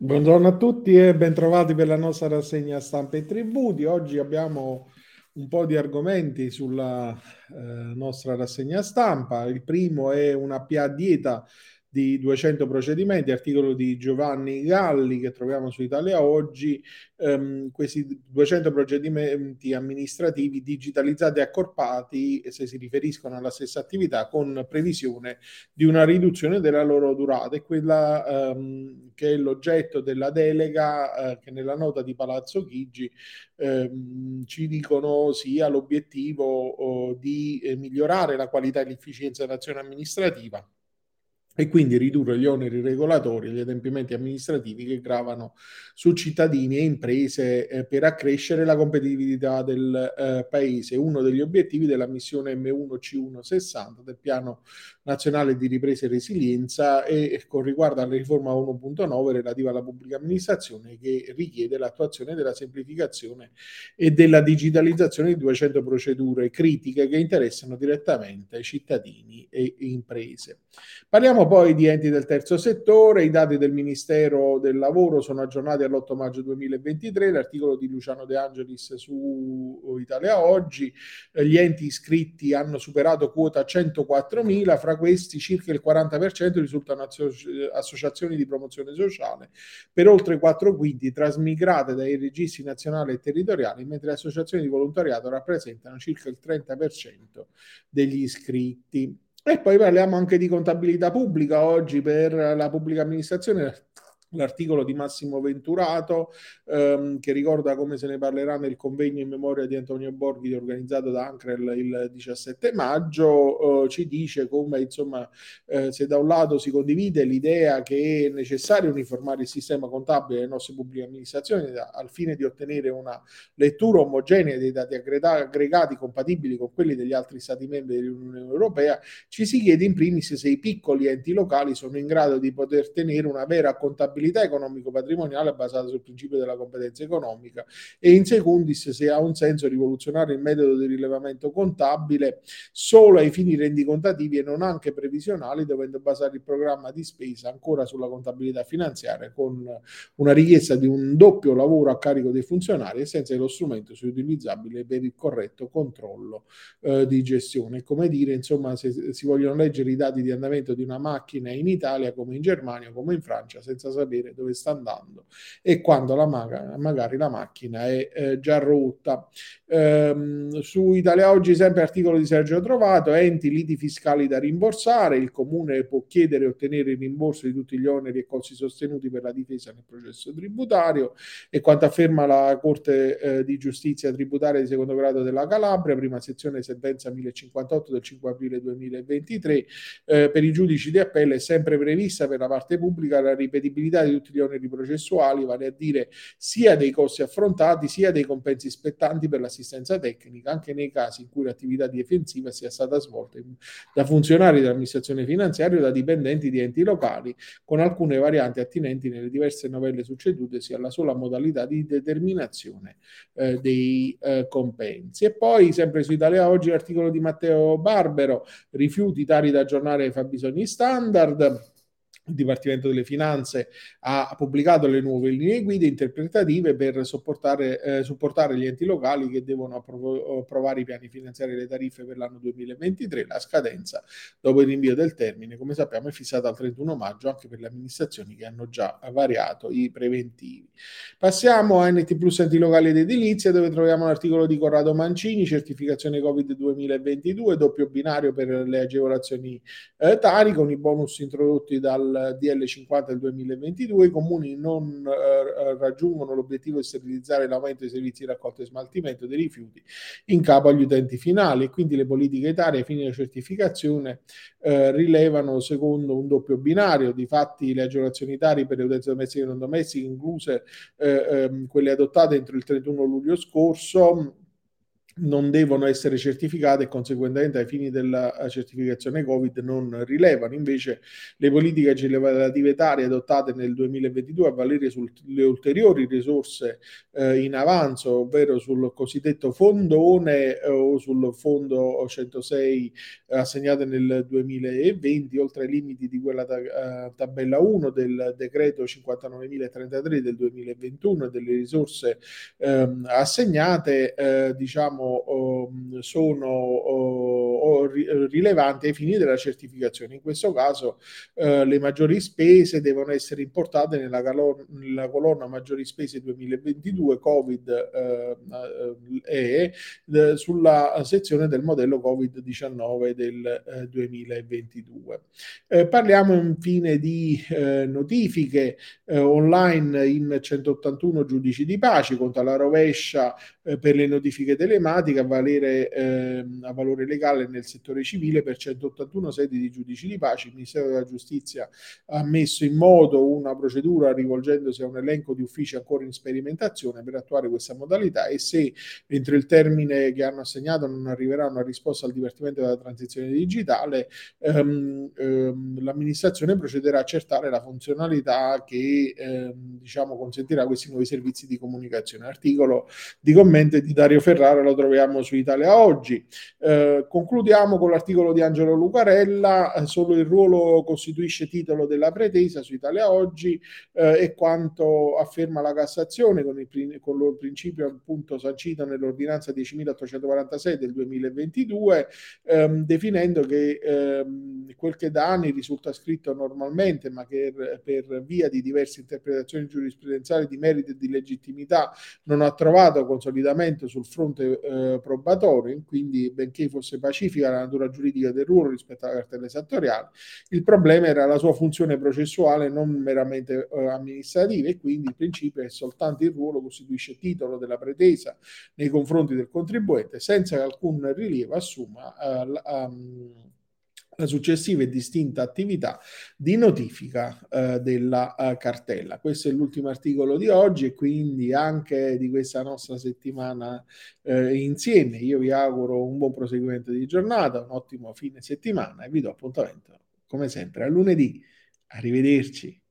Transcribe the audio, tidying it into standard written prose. Buongiorno a tutti e bentrovati per la nostra rassegna stampa e tribù di oggi. Abbiamo un po' di argomenti sulla nostra rassegna stampa. Il primo è una PA dieta di 200 procedimenti, articolo di Giovanni Galli che troviamo su Italia Oggi. Questi 200 procedimenti amministrativi digitalizzati e accorpati, se si riferiscono alla stessa attività, con previsione di una riduzione della loro durata. È quella che è l'oggetto della delega che nella nota di Palazzo Chigi ci dicono sia l'obiettivo di migliorare la qualità e l'efficienza dell'azione amministrativa e quindi ridurre gli oneri regolatori e gli adempimenti amministrativi che gravano su cittadini e imprese per accrescere la competitività del Paese. Uno degli obiettivi della missione M1C160 del Piano Nazionale di Ripresa e Resilienza e con riguardo alla riforma 1.9 relativa alla pubblica amministrazione, che richiede l'attuazione della semplificazione e della digitalizzazione di 200 procedure critiche che interessano direttamente cittadini e imprese. Parliamo poi di enti del terzo settore. I dati del Ministero del Lavoro sono aggiornati all'8 maggio 2023, l'articolo di Luciano De Angelis su Italia Oggi. Gli enti iscritti hanno superato quota 104.000, fra questi circa il 40% risultano associazioni di promozione sociale, per oltre 4/5 trasmigrate dai registri nazionali e territoriali, mentre le associazioni di volontariato rappresentano circa il 30% degli iscritti. E poi parliamo anche di contabilità pubblica. Oggi per la pubblica amministrazione l'articolo di Massimo Venturato che ricorda come se ne parlerà nel convegno in memoria di Antonio Borghi organizzato da Ancrel il 17 maggio, ci dice come se da un lato si condivide l'idea che è necessario uniformare il sistema contabile delle nostre pubbliche amministrazioni al fine di ottenere una lettura omogenea dei dati aggregati compatibili con quelli degli altri Stati membri dell'Unione Europea, ci si chiede in primis se i piccoli enti locali sono in grado di poter tenere una vera contabilità economico-patrimoniale basata sul principio della competenza economica e in secundis se ha un senso rivoluzionare il metodo di rilevamento contabile solo ai fini rendicontativi e non anche previsionali, dovendo basare il programma di spesa ancora sulla contabilità finanziaria, con una richiesta di un doppio lavoro a carico dei funzionari e senza che lo strumento sia utilizzabile per il corretto controllo di gestione. Come dire, insomma, se si vogliono leggere i dati di andamento di una macchina in Italia come in Germania, come in Francia, senza sapere dove sta andando e quando magari la macchina è già rotta. Su Italia Oggi sempre articolo di Sergio Trovato: enti liti fiscali da rimborsare, il comune può chiedere e ottenere il rimborso di tutti gli oneri e costi sostenuti per la difesa nel processo tributario. E quanto afferma la Corte di Giustizia Tributaria di secondo grado della Calabria, prima sezione, sentenza 1058 del 5 aprile 2023, per i giudici di appello è sempre prevista per la parte pubblica la ripetibilità di tutti gli oneri processuali, vale a dire sia dei costi affrontati sia dei compensi spettanti per l'assistenza tecnica, anche nei casi in cui l'attività difensiva sia stata svolta da funzionari dell'amministrazione finanziaria o da dipendenti di enti locali, con alcune varianti attinenti nelle diverse novelle succedute sia alla sola modalità di determinazione dei compensi. E poi sempre su Italia Oggi l'articolo di Matteo Barbero: rifiuti, Tari da aggiornare ai fabbisogni standard. Il Dipartimento delle Finanze ha pubblicato le nuove linee guida interpretative per supportare gli enti locali che devono approvare i piani finanziari e le tariffe per l'anno 2023. La scadenza dopo il rinvio del termine, come sappiamo, è fissata al 31 maggio anche per le amministrazioni che hanno già variato i preventivi. Passiamo a NT Plus Enti Locali ed Edilizia, dove troviamo l'articolo di Corrado Mancini: certificazione Covid 2022, doppio binario per le agevolazioni Tari con i bonus introdotti dal DL 50 del 2022, i comuni non raggiungono l'obiettivo di sterilizzare l'aumento dei servizi di raccolta e smaltimento dei rifiuti in capo agli utenti finali, e quindi le politiche etarie ai fini della certificazione rilevano secondo un doppio binario. Difatti le agevolazioni etarie per le utenze domestiche e non domestiche, incluse quelle adottate entro il 31 luglio scorso, non devono essere certificate e conseguentemente ai fini della certificazione Covid non rilevano. Invece le politiche agevolative Tari adottate nel 2022 a valere sulle ulteriori risorse in avanzo, ovvero sul cosiddetto fondone o sul fondo 106 assegnate nel 2020, oltre ai limiti di quella tabella 1 del decreto 59.033 del 2021 e delle risorse assegnate, diciamo sono rilevanti ai fini della certificazione. In questo caso le maggiori spese devono essere importate nella colonna maggiori spese 2022 Covid sulla sezione del modello Covid-19 del 2022. Parliamo infine di notifiche online in 181 giudici di pace contro la rovescia per le notifiche telematiche a valore legale nel settore civile per 181 sedi di giudici di pace. Il Ministero della Giustizia ha messo in moto una procedura rivolgendosi a un elenco di uffici ancora in sperimentazione per attuare questa modalità e se entro il termine che hanno assegnato non arriverà una risposta al Dipartimento della Transizione Digitale, l'amministrazione procederà a accertare la funzionalità che consentirà questi nuovi servizi di comunicazione. Articolo di commento di Dario Ferrara, lo troviamo su Italia Oggi. Concludiamo con l'articolo di Angelo Lucarella, solo il ruolo costituisce titolo della pretesa su Italia Oggi, e quanto afferma la Cassazione con il principio appunto sancito nell'ordinanza 10.846 del 2022, definendo che quel che da anni risulta scritto normalmente ma che per via di diverse interpretazioni giurisprudenziali di merito e di legittimità non ha trovato consolidamento sul fronte probatorio, quindi benché fosse pacifica la natura giuridica del ruolo rispetto alla cartella esattoriale, il problema era la sua funzione processuale non meramente amministrativa, e quindi il principio è che soltanto il ruolo costituisce titolo della pretesa nei confronti del contribuente senza che alcun rilievo assuma la successiva e distinta attività di notifica della cartella. Questo è l'ultimo articolo di oggi e quindi anche di questa nostra settimana insieme. Io vi auguro un buon proseguimento di giornata, un ottimo fine settimana e vi do appuntamento come sempre a lunedì. Arrivederci.